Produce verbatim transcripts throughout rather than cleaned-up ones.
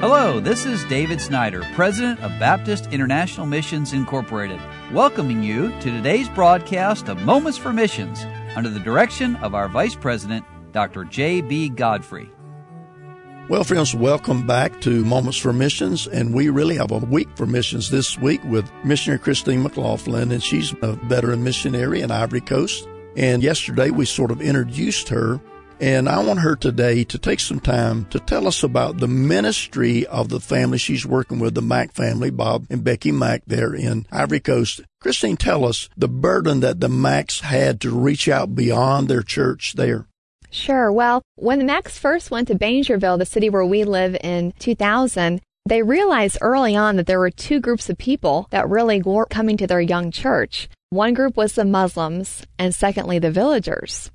Hello, this is David Snyder, President of Baptist International Missions, Incorporated, welcoming you to today's broadcast of Moments for Missions under the direction of our Vice President, Doctor J B. Godfrey. Well, friends, welcome back to Moments for Missions, and we really have a week for missions this week with missionary Christine McLaughlin, and she's a veteran missionary in Ivory Coast. And yesterday we sort of introduced her, and I want her today to take some time to tell us about the ministry of the family she's working with, the Mack family, Bob and Becky Mack there in Ivory Coast. Christine, tell us the burden that the Macks had to reach out beyond their church there. Sure. Well, when the Macks first went to Bingerville, the city where we live, in two thousand, they realized early on that there were two groups of people that really were coming to their young church. One group was the Muslims, and secondly, the villagers.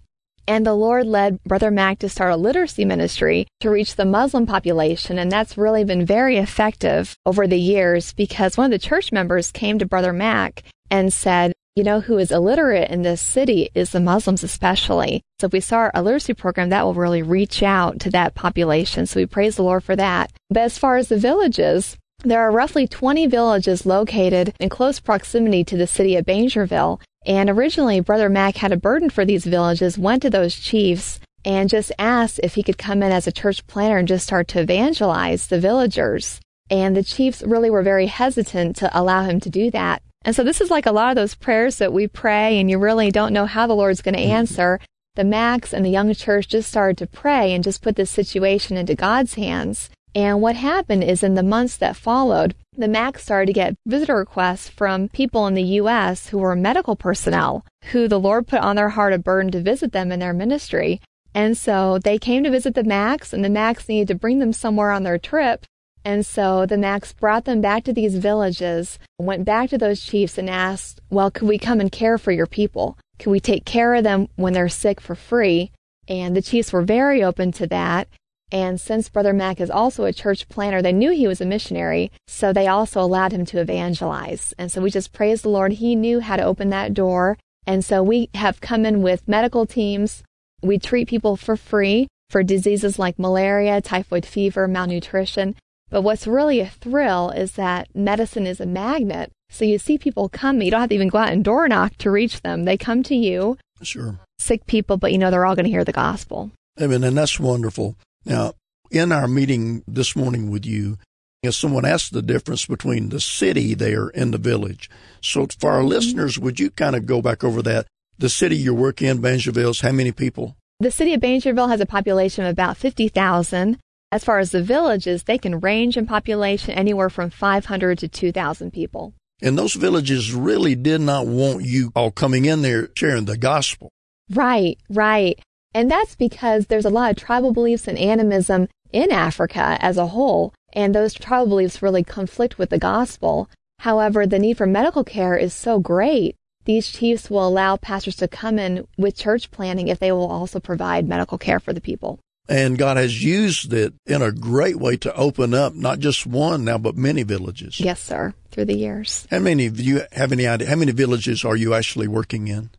And the Lord led Brother Mack to start a literacy ministry to reach the Muslim population, and that's really been very effective over the years, because one of the church members came to Brother Mack and said, "You know who is illiterate in this city is the Muslims especially. So if we start a literacy program, that will really reach out to that population." So we praise the Lord for that. But as far as the villages, there are roughly twenty villages located in close proximity to the city of Bingerville. And originally, Brother Mack had a burden for these villages, went to those chiefs, and just asked if he could come in as a church planter and just start to evangelize the villagers. And the chiefs really were very hesitant to allow him to do that. And so this is like a lot of those prayers that we pray and you really don't know how the Lord's going to answer. The Macks and the young church just started to pray and just put this situation into God's hands. And what happened is, in the months that followed, the Macks started to get visitor requests from people in the U S who were medical personnel, who the Lord put on their heart a burden to visit them in their ministry. And so they came to visit the Macks, and the Macks needed to bring them somewhere on their trip. And so the Macks brought them back to these villages, went back to those chiefs and asked, "Well, could we come and care for your people? Could we take care of them when they're sick for free?" And the chiefs were very open to that. And since Brother Mack is also a church planter, they knew he was a missionary, so they also allowed him to evangelize. And so we just praise the Lord. He knew how to open that door. And so we have come in with medical teams. We treat people for free for diseases like malaria, typhoid fever, malnutrition. But what's really a thrill is that medicine is a magnet. So you see people come. You don't have to even go out and door knock to reach them. They come to you, sure, sick people, but you know they're all going to hear the gospel. Amen, and that's wonderful. Now, in our meeting this morning with you, you know, someone asked the difference between the city there and the village. So for our mm-hmm. listeners, would you kind of go back over that? The city you work in, Bingerville, how many people? The city of Bingerville has a population of about fifty thousand. As far as the villages, they can range in population anywhere from five hundred to two thousand people. And those villages really did not want you all coming in there sharing the gospel. Right, right. And that's because there's a lot of tribal beliefs and animism in Africa as a whole, and those tribal beliefs really conflict with the gospel. However, the need for medical care is so great, these chiefs will allow pastors to come in with church planting if they will also provide medical care for the people. And God has used it in a great way to open up not just one now, but many villages. Yes, sir, through the years. How many of you have any idea? How many villages are you actually working in?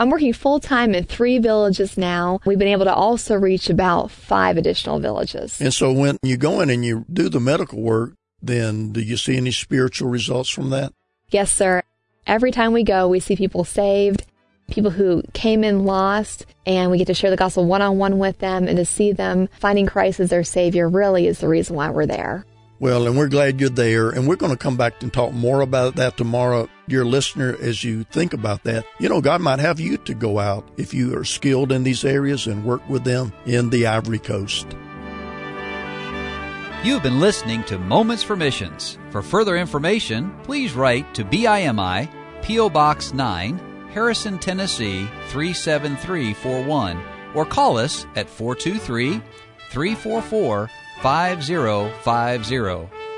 I'm working full-time in three villages now. We've been able to also reach about five additional villages. And so when you go in and you do the medical work, then do you see any spiritual results from that? Yes, sir. Every time we go, we see people saved, people who came in lost, and we get to share the gospel one-on-one with them, and to see them finding Christ as their Savior really is the reason why we're there. Well, and we're glad you're there, and we're going to come back and talk more about that tomorrow. Dear listener, as you think about that, you know, God might have you to go out if you are skilled in these areas and work with them in the Ivory Coast. You've been listening to Moments for Missions. For further information, please write to B I M I, P O. Box nine, Harrison, Tennessee, three seven three four one, or call us at four two three, three four four, four two three four. five zero five zero,